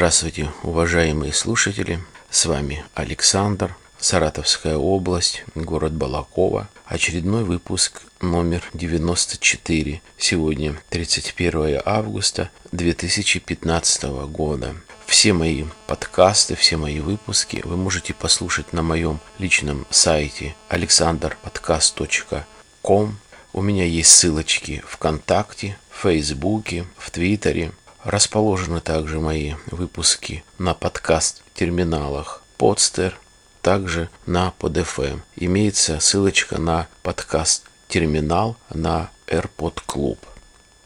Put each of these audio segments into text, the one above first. Здравствуйте, уважаемые слушатели! С вами Александр, Саратовская область, город Балаково. Очередной выпуск номер 94. Сегодня 31 августа 2015 года. Все мои подкасты, все мои выпуски вы можете послушать на моем личном сайте alexandrpodcast.com. У меня есть ссылочки ВКонтакте, в Фейсбуке, в Твиттере. Расположены также мои выпуски на подкаст-терминалах Подстер, также на podfm. Имеется ссылочка на подкаст-терминал на rpod.club.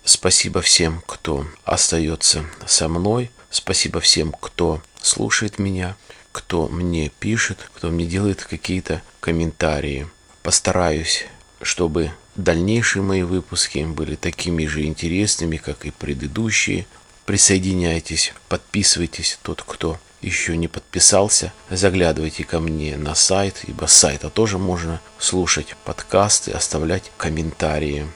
Спасибо всем, кто остается со мной. Спасибо всем, кто слушает меня, кто мне пишет, кто мне делает какие-то комментарии. Постараюсь, чтобы дальнейшие мои выпуски были такими же интересными, как и предыдущие. Присоединяйтесь, подписывайтесь, тот, кто еще не подписался. Заглядывайте ко мне на сайт, ибо с сайта тоже можно слушать подкасты, оставлять комментарии.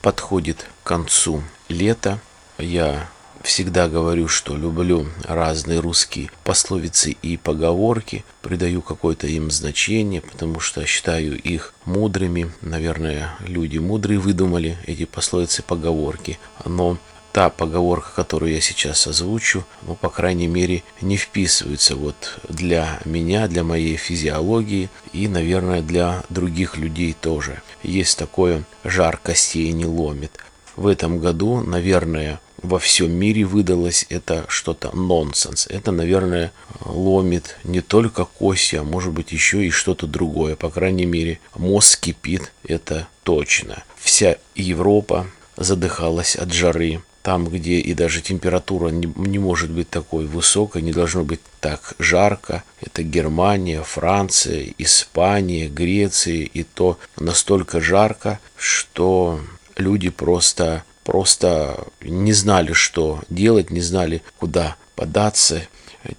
Подходит к концу лета. Я всегда говорю, что люблю разные русские пословицы и поговорки, придаю какое-то им значение, потому что считаю их мудрыми. Наверное, люди мудрые выдумали эти пословицы и поговорки, но та поговорка, которую я сейчас озвучу, ну, по крайней мере, не вписывается вот для меня, для моей физиологии и, наверное, для других людей тоже. Есть такое «жар костей не ломит». В этом году, наверное, во всем мире выдалось это что-то нонсенс. Это, наверное, ломит не только кости, а может быть еще и что-то другое. По крайней мере, мозг кипит, это точно. Вся Европа задыхалась от жары. Там, где и даже температура не может быть такой высокой, не должно быть так жарко. Это Германия, Франция, Испания, Греция. И то настолько жарко, что люди просто не знали, что делать, не знали, куда податься.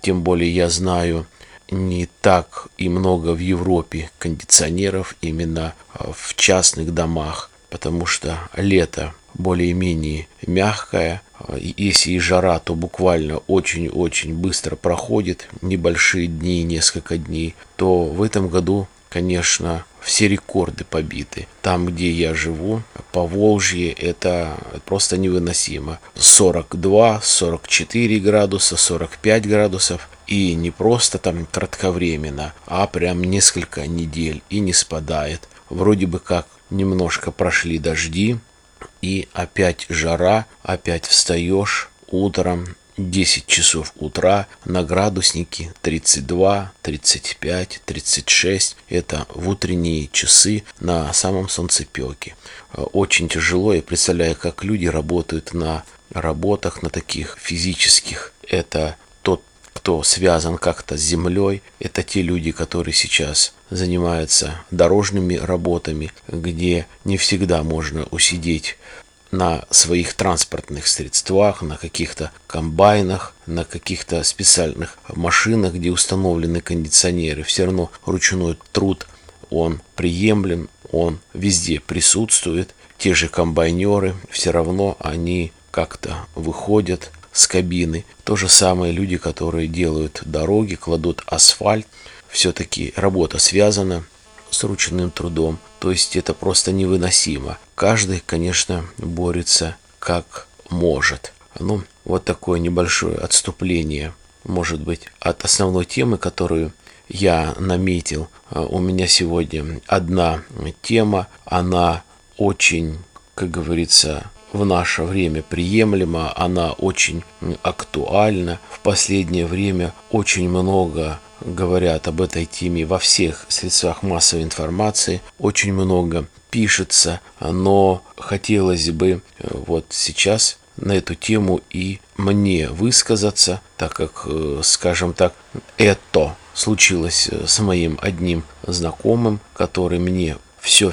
Тем более я знаю, не так и много в Европе кондиционеров именно в частных домах, потому что лето более-менее мягкое. Если и жара, то буквально очень-очень быстро проходит, небольшие дни, несколько дней, то в этом году, конечно, все рекорды побиты. Там, где я живу, по Волжье, это просто невыносимо. 42, 44 градуса, 45 градусов. И не просто там кратковременно, а прям несколько недель и не спадает. Вроде бы как немножко прошли дожди, и опять жара, опять встаешь утром. 10 часов утра на градуснике 32, 35, 36. Это в утренние часы на самом солнцепеке. Очень тяжело. Я представляю, как люди работают на работах, на таких физических. Это тот, кто связан как-то с землей. Это те люди, которые сейчас занимаются дорожными работами, где не всегда можно усидеть на своих транспортных средствах, на каких-то комбайнах, на каких-то специальных машинах, где установлены кондиционеры. Все равно ручной труд, он приемлем, он везде присутствует. Те же комбайнеры, все равно они как-то выходят с кабины. То же самое люди, которые делают дороги, кладут асфальт. Все-таки работа связана с ручным трудом. То есть это просто невыносимо. Каждый, конечно, борется как может. Ну, вот такое небольшое отступление, может быть, от основной темы, которую я наметил. У меня сегодня одна тема, она очень, как говорится, в наше время приемлема, она очень актуальна. В последнее время очень много говорят об этой теме во всех средствах массовой информации, очень много пишется, но хотелось бы вот сейчас на эту тему и мне высказаться, так как, скажем так, это случилось с моим одним знакомым, который мне все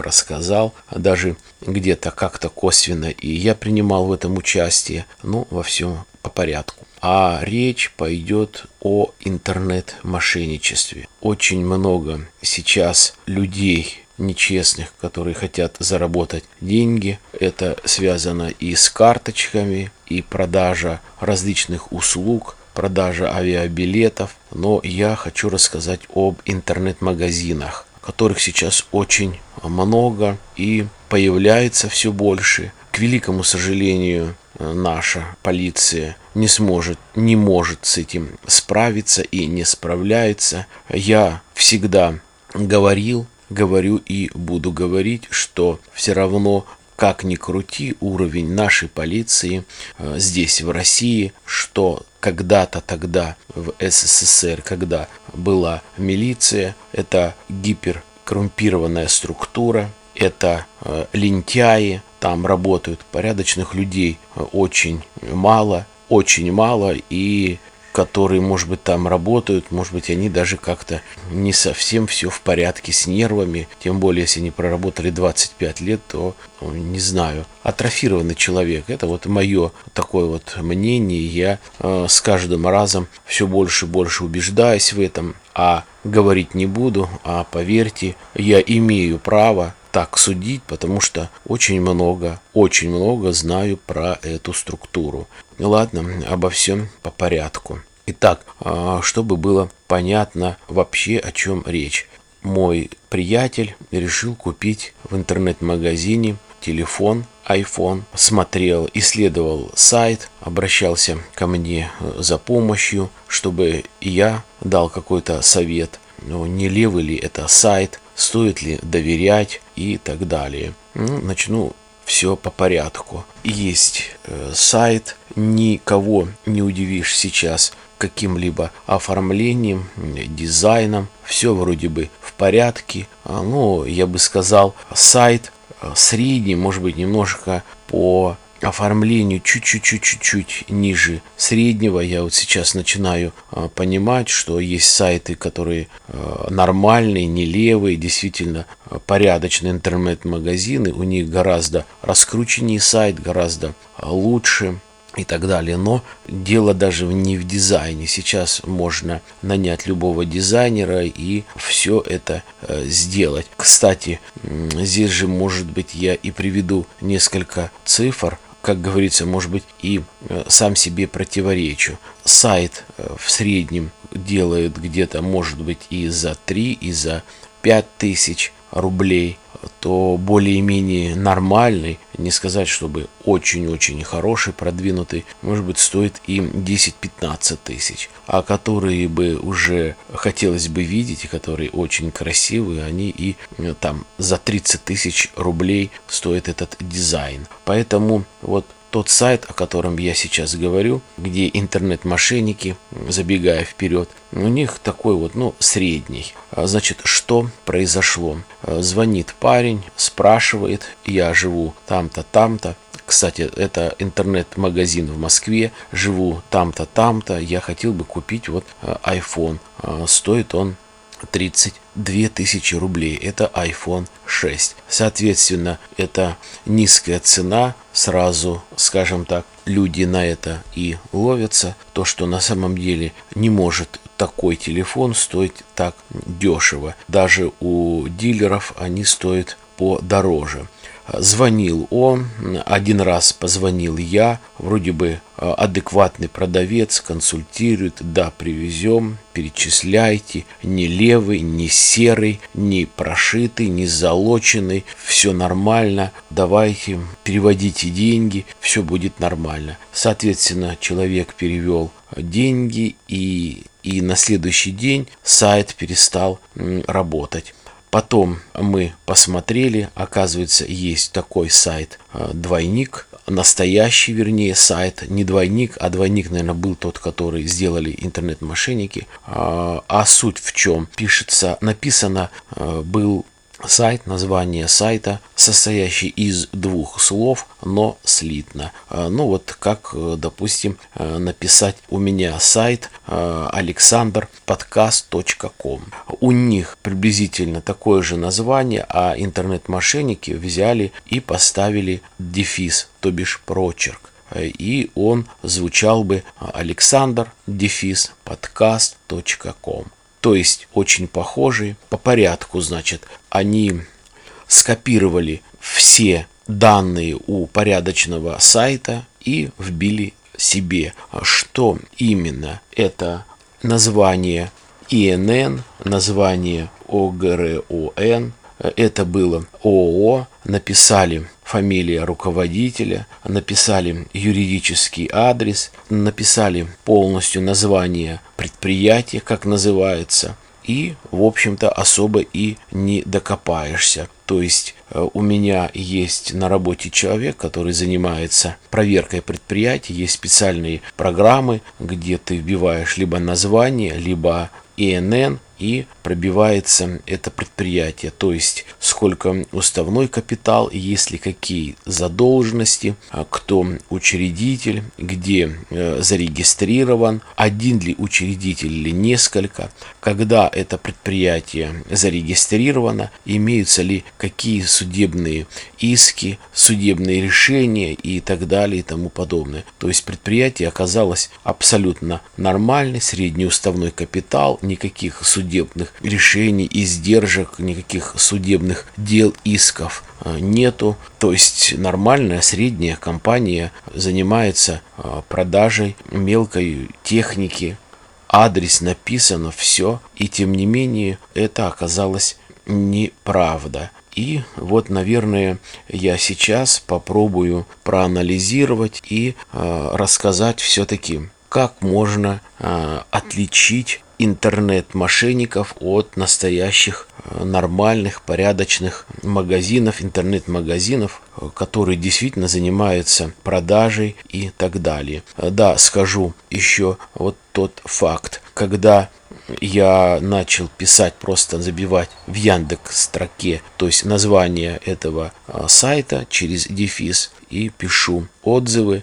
рассказал, даже где-то как-то косвенно, и я принимал в этом участие, ну, во всем по порядку. А речь пойдет о интернет-мошенничестве. Очень много сейчас людей нечестных, которые хотят заработать деньги. Это связано и с карточками, и продажа различных услуг, продажа авиабилетов. Но я хочу рассказать об интернет-магазинах, которых сейчас очень много и появляется все больше. К великому сожалению, наша полиция не может с этим справиться и не справляется. Я всегда говорил, говорю и буду говорить, что все равно, как ни крути, уровень нашей полиции здесь, в России, что когда-то тогда в СССР, когда была милиция, это гиперкоррумпированная структура, это лентяи, там работают порядочных людей очень мало, и которые, может быть, там работают, может быть, они даже как-то не совсем все в порядке с нервами, тем более, если они проработали 25 лет, то, не знаю, атрофированный человек. Это вот мое такое вот мнение, я с каждым разом все больше и больше убеждаюсь в этом, а говорить не буду, а поверьте, я имею право так судить, потому что очень много знаю про эту структуру. Ладно, обо всем по порядку. Итак, чтобы было понятно вообще, о чем речь. Мой приятель решил купить в интернет-магазине телефон iPhone, смотрел, исследовал сайт, обращался ко мне за помощью, чтобы я дал какой-то совет. Не левый ли это сайт, стоит ли доверять и так далее. Начну все по порядку. Есть сайт, никого не удивишь сейчас каким-либо оформлением, дизайном. Все вроде бы в порядке. Ну, я бы сказал, сайт средний, может быть, немножко по оформлению чуть-чуть ниже среднего. Я вот сейчас начинаю понимать, что есть сайты, которые нормальные, не левые, действительно порядочные интернет-магазины, у них гораздо раскрученнее сайт, гораздо лучше и так далее. Но дело даже не в дизайне. Сейчас можно нанять любого дизайнера и все это сделать. Кстати, здесь же, может быть, я и приведу несколько цифр, как говорится, может быть, и сам себе противоречу. Сайт в среднем делает где-то, может быть, и за 3, и за 5 тысяч рублей, то более-менее нормальный, не сказать, чтобы очень-очень хороший, продвинутый, может быть, стоит и 10-15 тысяч. А которые бы уже хотелось бы видеть, и которые очень красивые, они и там за 30 тысяч рублей стоит этот дизайн. Поэтому вот тот сайт, о котором я сейчас говорю, где интернет-мошенники, забегая вперед, у них такой вот, средний. Значит, что произошло? Звонит парень, спрашивает, я живу там-то, там-то. Кстати, это интернет-магазин в Москве. Живу там-то, там-то. Я хотел бы купить вот iPhone. Стоит он 32 тысячи рублей. Это iPhone 6. Соответственно, это низкая цена. Сразу, скажем так, люди на это и ловятся. То, что на самом деле не может такой телефон стоить так дешево. Даже у дилеров они стоят подороже. Звонил он, один раз позвонил я, вроде бы адекватный продавец, консультирует, да, привезем, перечисляйте, не левый, не серый, не прошитый, не залоченный, все нормально, давайте, переводите деньги, все будет нормально. Соответственно, человек перевел деньги и на следующий день сайт перестал работать. Потом мы посмотрели, оказывается, есть такой сайт «Двойник», настоящий, вернее, сайт, не «Двойник», а «Двойник», наверное, был тот, который сделали интернет-мошенники. А суть в чем? Написано был сайт, название сайта, состоящий из двух слов, но слитно. Ну вот как, допустим, написать у меня сайт alexandrpodcast.com. У них приблизительно такое же название, а интернет-мошенники взяли и поставили дефис, то бишь прочерк. И он звучал бы alexandr-podcast.com. То есть очень похожие. По порядку, значит, они скопировали все данные у порядочного сайта и вбили себе. Что именно? Это название ИНН, название ОГРН, это было ООО, написали фамилия руководителя, написали юридический адрес, написали полностью название предприятия, как называется, и, в общем-то, особо и не докопаешься. То есть у меня есть на работе человек, который занимается проверкой предприятий, есть специальные программы, где ты вбиваешь либо название, либо ИНН, и пробивается это предприятие, то есть сколько уставной капитал, есть ли какие задолженности, кто учредитель, где зарегистрирован, один ли учредитель или несколько, когда это предприятие зарегистрировано, имеются ли какие судебные иски, судебные решения и так далее и тому подобное. То есть предприятие оказалось абсолютно нормальным, средний уставной капитал, никаких судебных решений, издержек, никаких судебных дел, исков нету. То есть нормальная средняя компания занимается продажей мелкой техники. Адрес написано, все. И тем не менее это оказалось неправда. И вот, наверное, я сейчас попробую проанализировать и рассказать все-таки, как можно отличить интернет-мошенников от настоящих нормальных, порядочных магазинов, интернет-магазинов, которые действительно занимаются продажей и так далее. Да, скажу еще вот тот факт, когда я начал писать, просто забивать в Яндекс строке, то есть название этого сайта через дефис и пишу отзывы,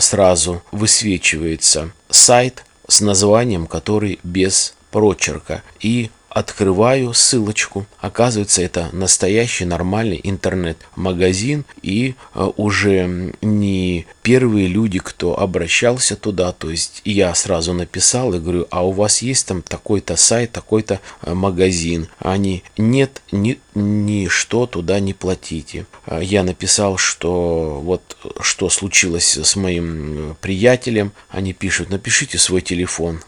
сразу высвечивается сайт с названием, который без прочерка. И открываю ссылочку. Оказывается, это настоящий нормальный интернет-магазин. И уже не первые люди, кто обращался туда. То есть я сразу написал и говорю, а у вас есть там такой-то сайт, такой-то магазин? Они, нет, ничто туда не платите. Я написал, что вот что случилось с моим приятелем. Они пишут, напишите свой телефон.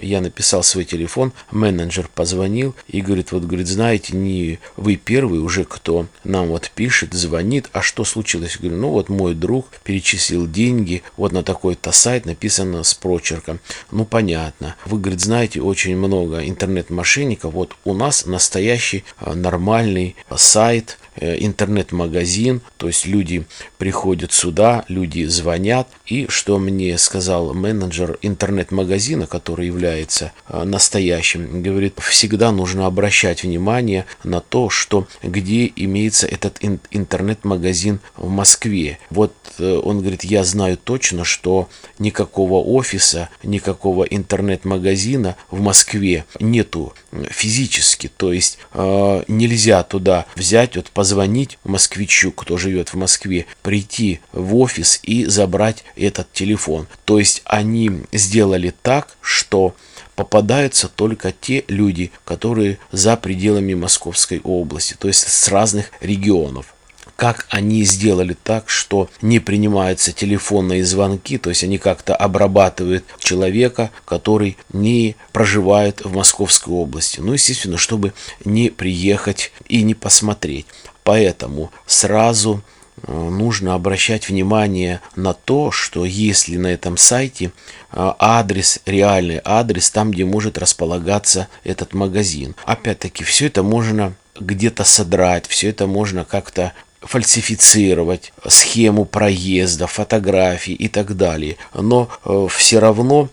Я написал свой телефон, менеджер позвонил и говорит, вот, говорит, знаете, не вы первый уже, кто нам вот пишет, звонит, а что случилось? Говорю, ну вот мой друг перечислил деньги вот на такой-то сайт, написано с прочерком. Ну понятно. Вы, говорит, знаете, очень много интернет-мошенников, вот у нас настоящий нормальный сайт, интернет-магазин, то есть люди приходят сюда, люди звонят. И что мне сказал менеджер интернет-магазина, который является настоящим, говорит, всегда нужно обращать внимание на то, что где имеется этот интернет-магазин в Москве. Вот он говорит, я знаю точно, что никакого офиса, никакого интернет-магазина в Москве нету физически, то есть нельзя туда взять, вот позвонить москвичу, кто живет в Москве, прийти в офис и забрать этот телефон. То есть они сделали так, что попадаются только те люди, которые за пределами Московской области, то есть с разных регионов. Как они сделали так, что не принимаются телефонные звонки, то есть они как-то обрабатывают человека, который не проживает в Московской области. Ну, естественно, чтобы не приехать и не посмотреть. Поэтому сразу нужно обращать внимание на то, что если на этом сайте адрес, реальный адрес, там, где может располагаться этот магазин. Опять-таки, все это можно где-то содрать, все это можно как-то фальсифицировать, схему проезда, фотографии и так далее. Но все равно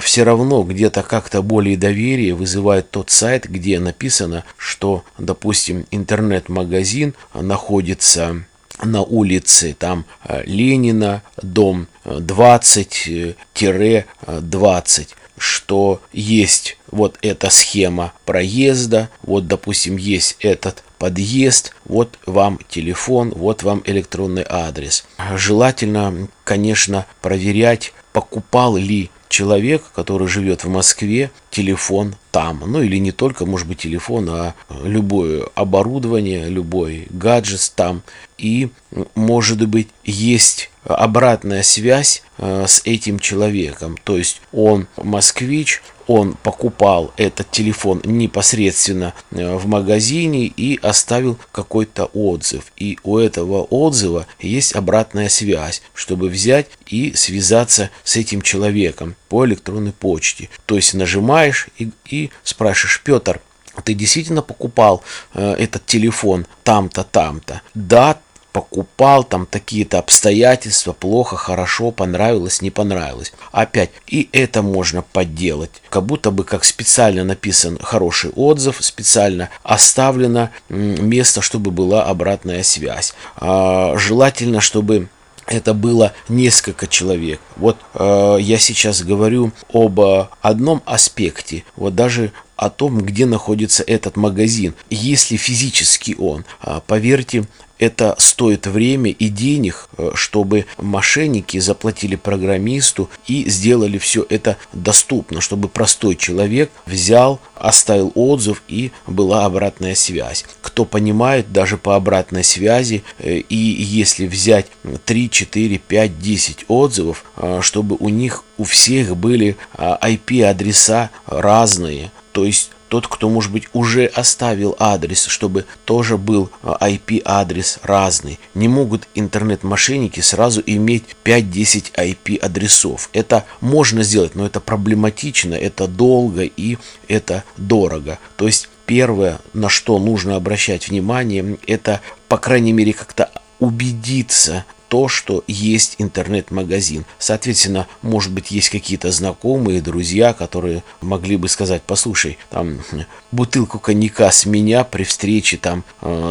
где-то как-то более доверие вызывает тот сайт, где написано, что, допустим, интернет-магазин находится на улице там Ленина, дом 20-20, что есть вот эта схема проезда, вот, допустим, есть этот подъезд, вот вам телефон, вот вам электронный адрес. Желательно, конечно, проверять, покупал ли человек, который живет в Москве, телефон там. Ну или не только, может быть, телефон, а любое оборудование, любой гаджет там. И, может быть, есть обратная связь с этим человеком. То есть он москвич, он покупал этот телефон непосредственно в магазине и оставил какой-то отзыв. И у этого отзыва есть обратная связь, чтобы взять и связаться с этим человеком по электронной почте. То есть нажимаешь и спрашиваешь: Петр, ты действительно покупал этот телефон там-то, там-то? Да, покупал, там такие-то обстоятельства, плохо, хорошо, понравилось, не понравилось. Опять, и это можно подделать. Как будто бы как специально написан хороший отзыв, специально оставлено место, чтобы была обратная связь. Желательно, чтобы это было несколько человек. Вот я сейчас говорю об одном аспекте, вот даже о том, где находится этот магазин. Если физически он, поверьте, это стоит время и денег, чтобы мошенники заплатили программисту и сделали все это доступно, чтобы простой человек взял, оставил отзыв и была обратная связь. Кто понимает, даже по обратной связи, и если взять 3, 4, 5, 10 отзывов, чтобы у них у всех были IP-адреса разные, то есть тот, кто, может быть, уже оставил адрес, чтобы тоже был IP-адрес разный. Не могут интернет-мошенники сразу иметь 5-10 IP-адресов. Это можно сделать, но это проблематично, это долго и это дорого. То есть первое, на что нужно обращать внимание, это, по крайней мере, как-то убедиться, то, что есть интернет-магазин. Соответственно, может быть, есть какие-то знакомые, друзья, которые могли бы сказать: послушай, там, бутылку коньяка с меня при встрече, там,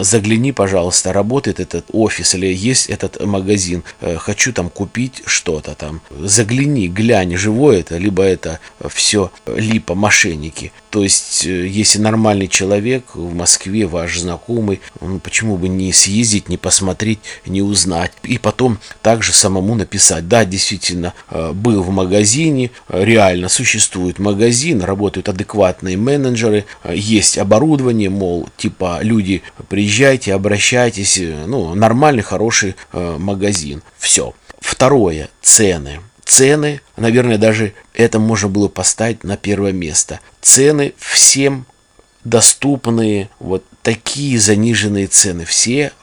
загляни, пожалуйста, работает этот офис или есть этот магазин, хочу там купить что-то там, загляни, глянь, живое это, либо это все липа, мошенники. То есть, если нормальный человек в Москве, ваш знакомый, почему бы не съездить, не посмотреть, не узнать, и потом также самому написать: да, действительно, был в магазине, реально существует магазин, работают адекватные менеджеры, есть оборудование, мол, типа, люди, приезжайте, обращайтесь, ну, нормальный, хороший магазин. Все. Второе, цены. Цены, наверное, даже это можно было поставить на первое место. Цены всем доступные, вот такие заниженные цены. Все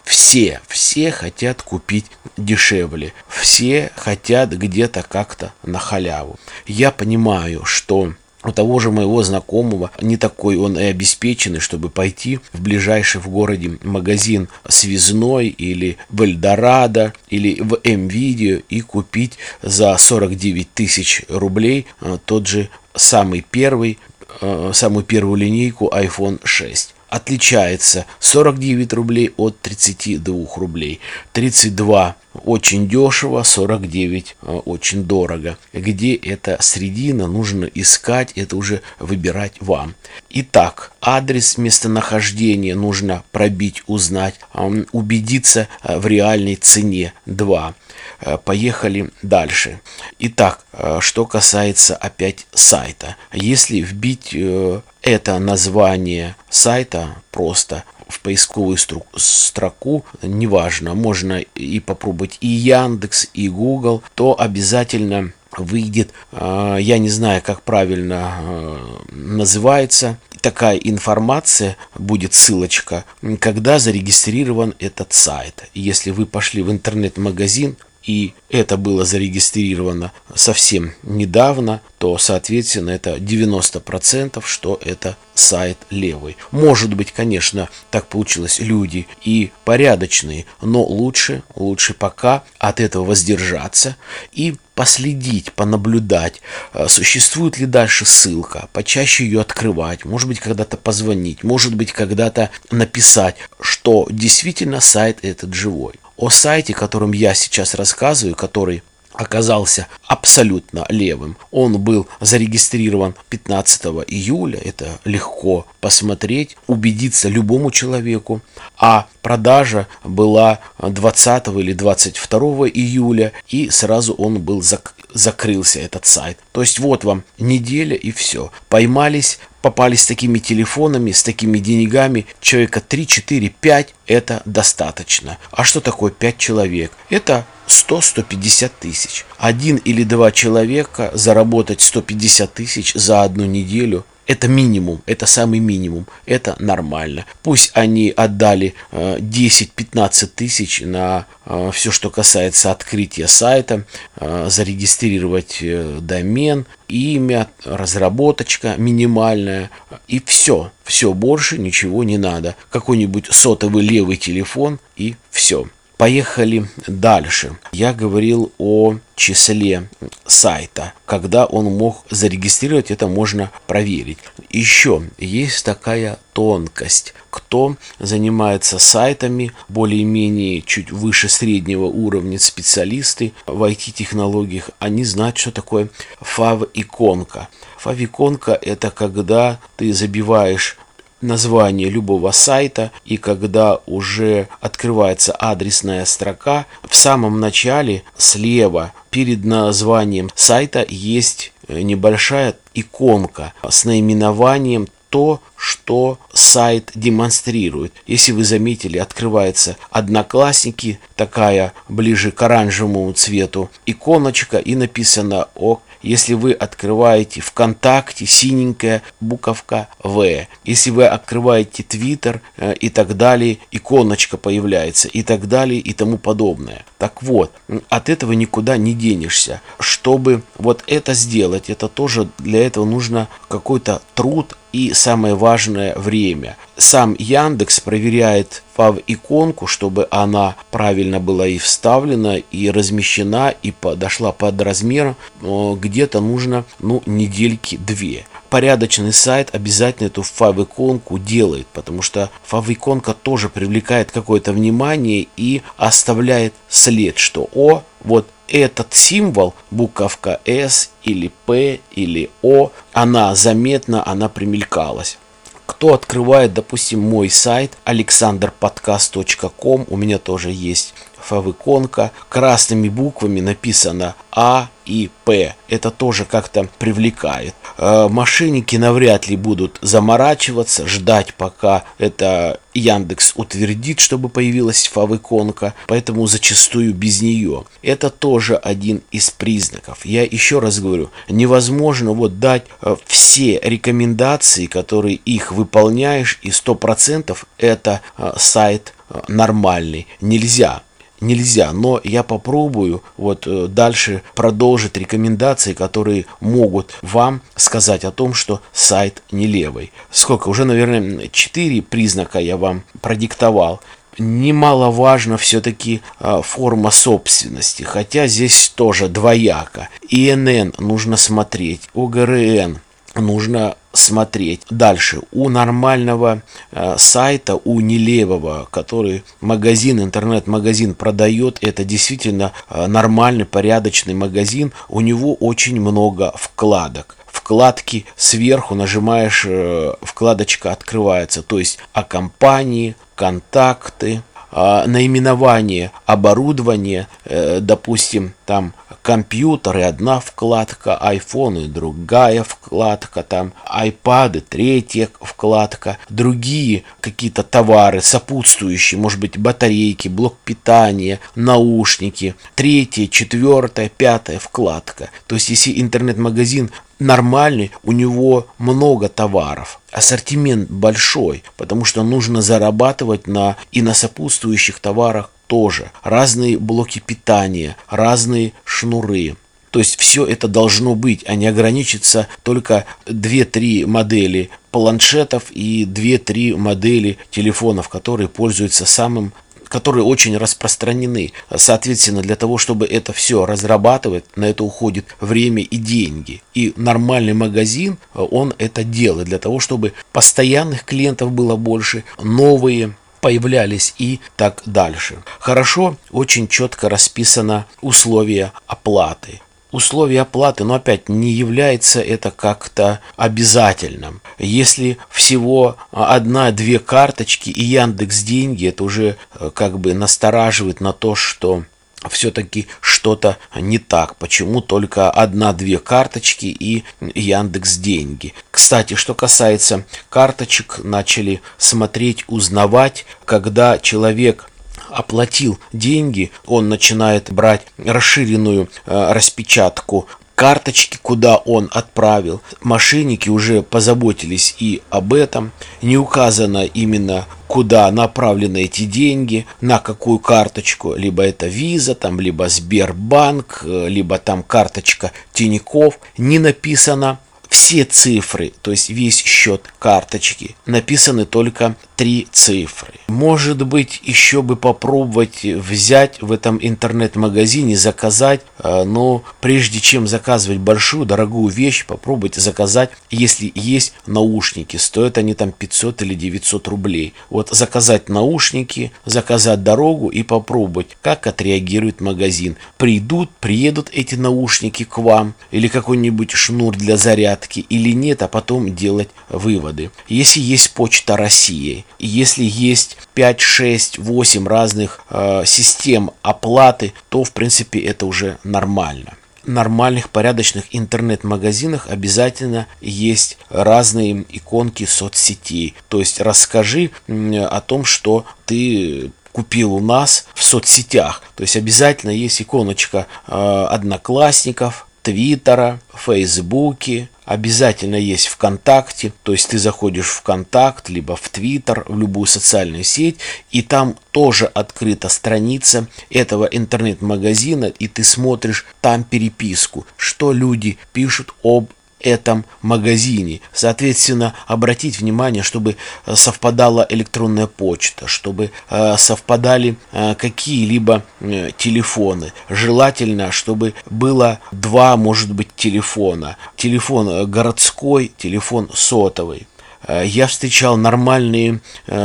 хотят купить дешевле. Все хотят где-то как-то на халяву. Я понимаю, что у того же моего знакомого не такой он и обеспеченный, чтобы пойти в ближайший в городе магазин Связной или в Эльдорадо или в М-Видео и купить за 49 тысяч рублей тот же самую первую линейку iPhone 6. Отличается 49 рублей от 32 рублей. 32 очень дешево, 49 очень дорого. Где эта средина, нужно искать, это уже выбирать вам. Итак, адрес местонахождения нужно пробить, узнать, убедиться в реальной цене. 2. Поехали дальше. Итак, что касается опять сайта. Если вбить это название сайта просто в поисковую строку, неважно, можно и попробовать и Яндекс, и Google, то обязательно выйдет, я не знаю, как правильно называется, такая информация, будет ссылочка, когда зарегистрирован этот сайт. Если вы пошли в интернет-магазин, и это было зарегистрировано совсем недавно, то, соответственно, это 90%, что это сайт левый. Может быть, конечно, так получилось, люди и порядочные, но лучше пока от этого воздержаться и последить, понаблюдать, существует ли дальше ссылка, почаще ее открывать, может быть, когда-то позвонить, может быть, когда-то написать, что действительно сайт этот живой. О сайте, о котором я сейчас рассказываю, который оказался абсолютно левым. Он был зарегистрирован 15 июля, это легко посмотреть, убедиться любому человеку, а продажа была 20 или 22 июля, и сразу он был закрылся, этот сайт. То есть вот вам неделя и все. Попались с такими телефонами, с такими деньгами, человека 3, 4, 5, это достаточно. А что такое 5 человек? Это 100-150 тысяч. Один или два человека заработать 150 тысяч за одну неделю. Это минимум, это самый минимум, это нормально. Пусть они отдали 10-15 тысяч на все, что касается открытия сайта, зарегистрировать домен, имя, разработочка минимальная и все. Все, больше ничего не надо. Какой-нибудь сотовый левый телефон и все. Поехали дальше. Я говорил о числе сайта, когда он мог зарегистрировать, это можно проверить. Еще есть такая тонкость. Кто занимается сайтами, более-менее чуть выше среднего уровня специалисты в IT-технологиях, они знают, что такое фав-иконка. Фав-иконка – это когда ты забиваешь название любого сайта, и когда уже открывается адресная строка, в самом начале слева перед названием сайта есть небольшая иконка с наименованием то, что сайт демонстрирует. Если вы заметили, открывается «Одноклассники», такая ближе к оранжевому цвету иконочка, и написано «ОК». Если вы открываете ВКонтакте, синенькая буковка «В». Если вы открываете Твиттер и так далее, иконочка появляется и так далее и тому подобное. Так вот, от этого никуда не денешься. Чтобы вот это сделать, это тоже для этого нужно какой-то труд и, самое важное, время. Сам Яндекс проверяет фав-иконку, чтобы она правильно была и вставлена, и размещена, и подошла под размер. Где-то нужно, недельки-две. Порядочный сайт обязательно эту фав-иконку делает, потому что фав-иконка тоже привлекает какое-то внимание и оставляет след, что вот этот символ, буковка «С» или «П» или «О», она заметна, она примелькалась. Кто открывает, допустим, мой сайт alexandrpodcast.com, у меня тоже есть фав-иконка, красными буквами написано «А» и «П». Это тоже как-то привлекает. Мошенники навряд ли будут заморачиваться, ждать, пока это Яндекс утвердит, чтобы появилась фав-иконка, поэтому зачастую без нее. Это тоже один из признаков. Я еще раз говорю, невозможно дать все рекомендации, которые их выполняешь, и 100% это сайт нормальный. Нельзя, но я попробую дальше продолжить рекомендации, которые могут вам сказать о том, что сайт не левый. Сколько? Уже, наверное, 4 признака я вам продиктовал. Немаловажно все-таки форма собственности, хотя здесь тоже двояко. ИНН нужно смотреть, ОГРН нужно смотреть. Дальше, у нормального сайта, у нелевого, который магазин, интернет-магазин продает, это действительно нормальный, порядочный магазин, у него очень много вкладок. Вкладки сверху нажимаешь, вкладочка открывается, то есть о компании, контакты, наименование оборудования, допустим, там компьютеры, одна вкладка, айфоны, другая вкладка, там айпады, третья вкладка, другие какие-то товары сопутствующие, может быть, батарейки, блок питания, наушники, 3, 4, 5 вкладка. То есть, если интернет-магазин нормальный, у него много товаров, ассортимент большой, потому что нужно зарабатывать на сопутствующих товарах тоже. Разные блоки питания, разные шнуры. То есть все это должно быть, а не ограничиться только 2-3 модели планшетов и 2-3 модели телефонов, которые пользуются которые очень распространены. Соответственно, для того, чтобы это все разрабатывать, на это уходит время и деньги. И нормальный магазин, он это делает для того, чтобы постоянных клиентов было больше, новые появлялись и так дальше. Хорошо, очень четко расписано условия оплаты. Условия оплаты, но опять не является это как-то обязательным. Если всего 1-2 карточки и Яндекс.Деньги, это уже как бы настораживает на то, что все-таки что-то не так. Почему только 1-2 карточки и Яндекс.Деньги? Кстати, что касается карточек, начали смотреть, узнавать, когда человек оплатил деньги, он начинает брать расширенную распечатку карточки, куда он отправил. Мошенники уже позаботились и об этом. Не указано именно, куда направлены эти деньги, на какую карточку. Либо это Виза, там, либо Сбербанк, либо там карточка Тиньков. Не написано все цифры, то есть весь счет карточки, написаны только 3 цифры. Может быть, еще бы попробовать взять в этом интернет-магазине, заказать, но прежде чем заказывать большую, дорогую вещь, попробуйте заказать, если есть наушники, стоят они там 500 или 900 рублей. Вот заказать наушники, заказать дорогу и попробовать, как отреагирует магазин. Приедут эти наушники к вам или какой-нибудь шнур для зарядки, или нет, а потом делать выводы. Если есть Почта России, если есть 5, 6, 8 разных систем оплаты, то в принципе это уже нормально. В нормальных порядочных интернет-магазинах обязательно есть разные иконки соцсетей. То есть расскажи о том, что ты купил у нас в соцсетях. То есть обязательно есть иконочка Одноклассников, Твиттера, Фейсбуке. Обязательно есть ВКонтакте, то есть ты заходишь в ВКонтакт, либо в Твиттер, в любую социальную сеть, и там тоже открыта страница этого интернет-магазина, и ты смотришь там переписку, что люди пишут об этом магазине. Соответственно, обратить внимание, чтобы совпадала электронная почта, чтобы совпадали какие-либо телефоны. Желательно, чтобы было 2, может быть, телефона. Телефон городской, телефон сотовый. Я встречал нормальные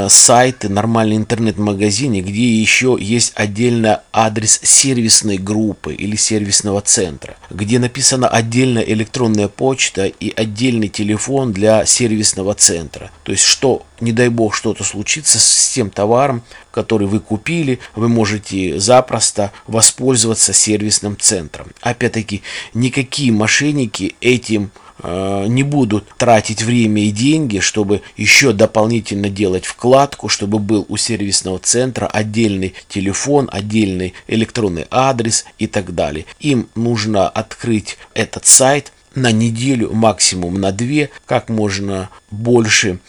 сайты, нормальные интернет-магазины, где еще есть отдельно адрес сервисной группы или сервисного центра, где написана отдельная электронная почта и отдельный телефон для сервисного центра. То есть, что, не дай бог, что-то случится с тем товаром, который вы купили, вы можете запросто воспользоваться сервисным центром. Опять-таки, никакие мошенники этим не будут тратить время и деньги, чтобы еще дополнительно делать вкладку, чтобы был у сервисного центра отдельный телефон, отдельный электронный адрес и так далее. Им нужно открыть этот сайт на неделю, максимум на 2, как можно больше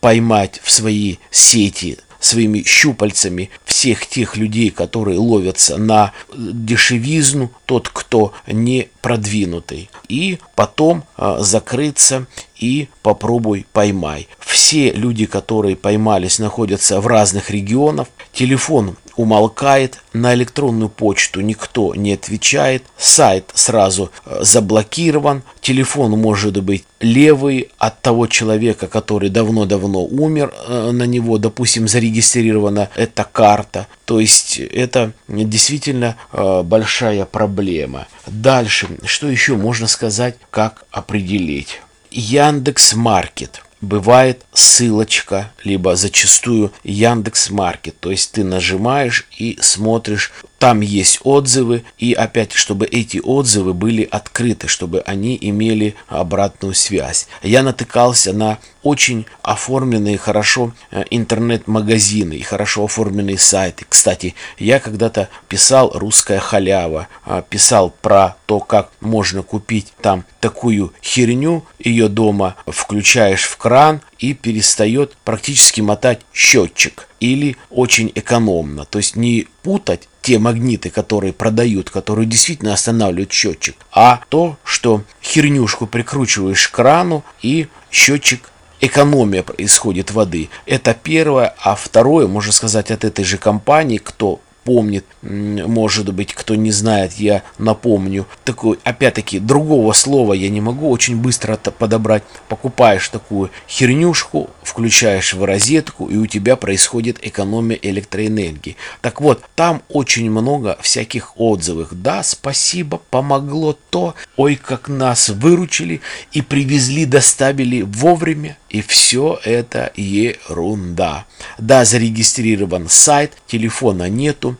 поймать в свои сети своими щупальцами всех тех людей, которые ловятся на дешевизну, тот, кто не продвинутый. И потом закрыться и попробуй поймай. Все люди, которые поймались, находятся в разных регионах. Телефон умолкает, на электронную почту никто не отвечает, сайт сразу заблокирован, телефон может быть левый от того человека, который давно-давно умер, на него, допустим, зарегистрирована эта карта. То есть это действительно большая проблема. Дальше, что еще можно сказать, как определить? Яндекс.Маркет. Бывает ссылочка, либо зачастую Яндекс.Маркет. То есть ты нажимаешь и смотришь, там есть отзывы. И опять, чтобы эти отзывы были открыты, чтобы они имели обратную связь. Я натыкался на очень оформленные хорошо интернет-магазины и хорошо оформленные сайты. Кстати, я когда-то писал «Русская халява». Писал про то, как можно купить там такую херню. Ее дома включаешь в кран и перестает практически мотать счетчик. Или очень экономно. То есть не путать те магниты, которые продают, которые действительно останавливают счетчик, а то, что хернюшку прикручиваешь к крану и счетчик, экономия происходит воды. Это первое. А второе, можно сказать, от этой же компании, кто помнит, может быть, кто не знает, я напомню. Такой, опять-таки, другого слова я не могу очень быстро подобрать. Покупаешь такую хернюшку, включаешь в розетку, и у тебя происходит экономия электроэнергии. Так вот, там очень много всяких отзывов. Да, спасибо, помогло то, ой, как нас выручили и привезли, доставили вовремя. И все это ерунда. Да, зарегистрирован сайт, телефона нету.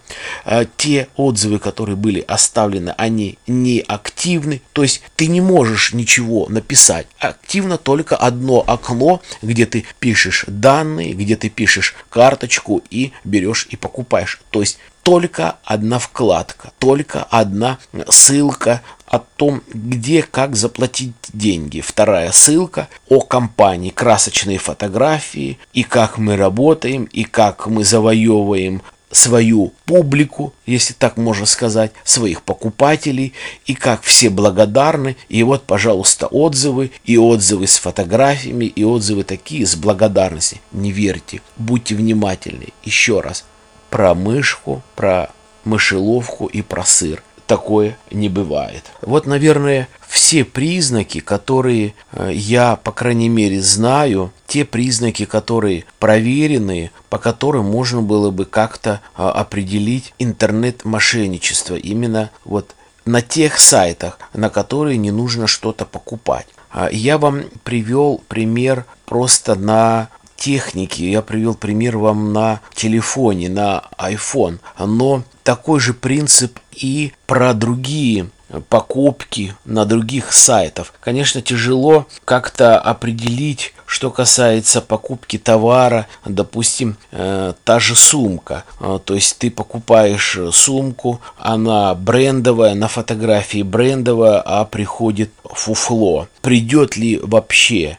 Те отзывы, которые были оставлены, они не активны. То есть ты не можешь ничего написать. Активно только одно окно, где ты пишешь данные, где ты пишешь карточку и берешь и покупаешь. То есть только одна вкладка, только одна ссылка о том, где, как заплатить деньги. Вторая ссылка о компании, красочные фотографии, и как мы работаем, и как мы завоевываем свою публику, если так можно сказать, своих покупателей, и как все благодарны. И вот, пожалуйста, отзывы, и отзывы с фотографиями, и отзывы такие с благодарностью. Не верьте, будьте внимательны. Еще раз, про мышку, про мышеловку и про сыр. Такое не бывает. Вот, наверное, все признаки, которые я, по крайней мере, знаю, те признаки, которые проверены, по которым можно было бы как-то определить интернет-мошенничество. Именно вот на тех сайтах, на которые не нужно что-то покупать. Я вам привел пример просто на технике, я привел пример вам на телефоне, на iPhone, но такой же принцип и про другие покупки на других сайтах. Конечно, тяжело как-то определить, что касается покупки товара, допустим, та же сумка. То есть ты покупаешь сумку, она брендовая, на фотографии брендовая, а приходит фуфло. Придет ли вообще?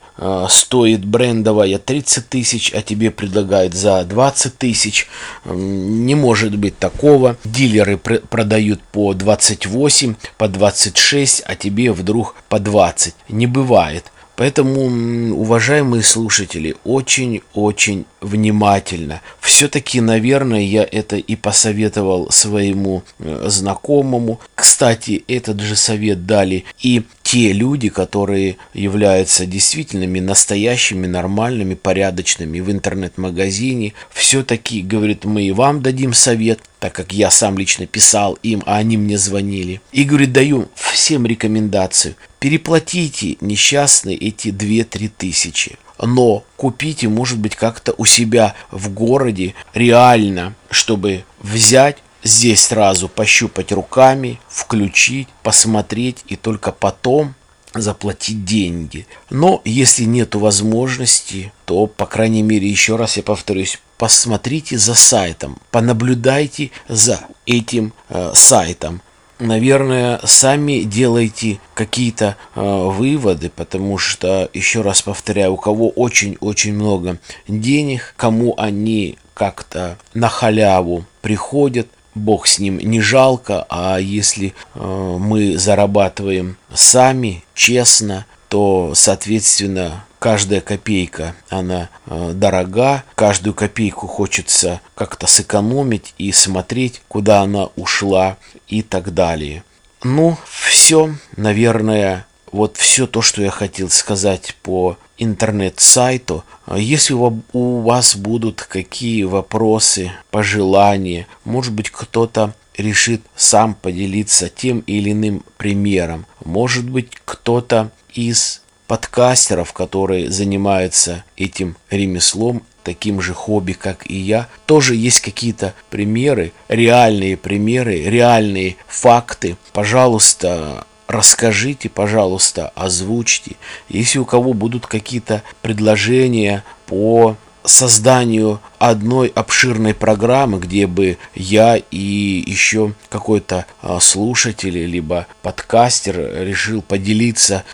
Стоит брендовая 30 тысяч, а тебе предлагают за 20 тысяч. Не может быть такого. Дилеры продают по 28, по 26, а тебе вдруг по 20. Не бывает. Поэтому, уважаемые слушатели, очень-очень внимательно. Все-таки, наверное, я это и посоветовал своему знакомому. Кстати, этот же совет дали и те люди, которые являются действительными, настоящими, нормальными, порядочными в интернет-магазине. Все-таки, говорит, мы и вам дадим совет, так как я сам лично писал им, а они мне звонили. И, говорит, даю всем рекомендацию. Переплатите, несчастные, эти 2-3 тысячи, но купите, может быть, как-то у себя в городе реально, чтобы взять, здесь сразу пощупать руками, включить, посмотреть и только потом заплатить деньги. Но если нет возможности, то, по крайней мере, еще раз я повторюсь, посмотрите за сайтом, понаблюдайте за этим сайтом. Наверное, сами делайте какие-то выводы, потому что, еще раз повторяю, у кого очень-очень много денег, кому они как-то на халяву приходят, бог с ним, не жалко. А если мы зарабатываем сами, честно, то, соответственно, каждая копейка, она дорога, каждую копейку хочется как-то сэкономить и смотреть, куда она ушла и так далее. Ну, все, наверное, вот все то, что я хотел сказать по интернет-сайту. Если у вас будут какие вопросы, пожелания, может быть, кто-то решит сам поделиться тем или иным примером, может быть, кто-то из подкастеров, которые занимаются этим ремеслом, таким же хобби, как и я, тоже есть какие-то примеры, реальные факты. Пожалуйста, расскажите, пожалуйста, озвучьте. Если у кого будут какие-то предложения по созданию одной обширной программы, где бы я и еще какой-то слушатель, либо подкастер решил поделиться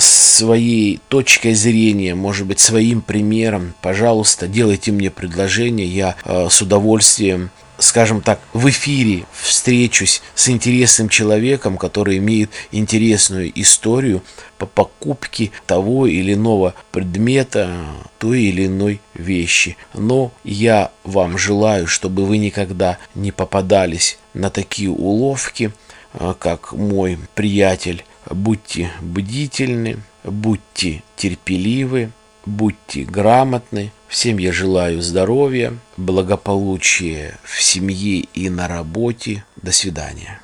своей точкой зрения, может быть, своим примером, пожалуйста, делайте мне предложение, я с удовольствием скажем так, в эфире встречусь с интересным человеком, который имеет интересную историю по покупке того или иного предмета, той или иной вещи. Но я вам желаю, чтобы вы никогда не попадались на такие уловки, как мой приятель. Будьте бдительны, будьте терпеливы, будьте грамотны. Всем я желаю здоровья, благополучия в семье и на работе. До свидания.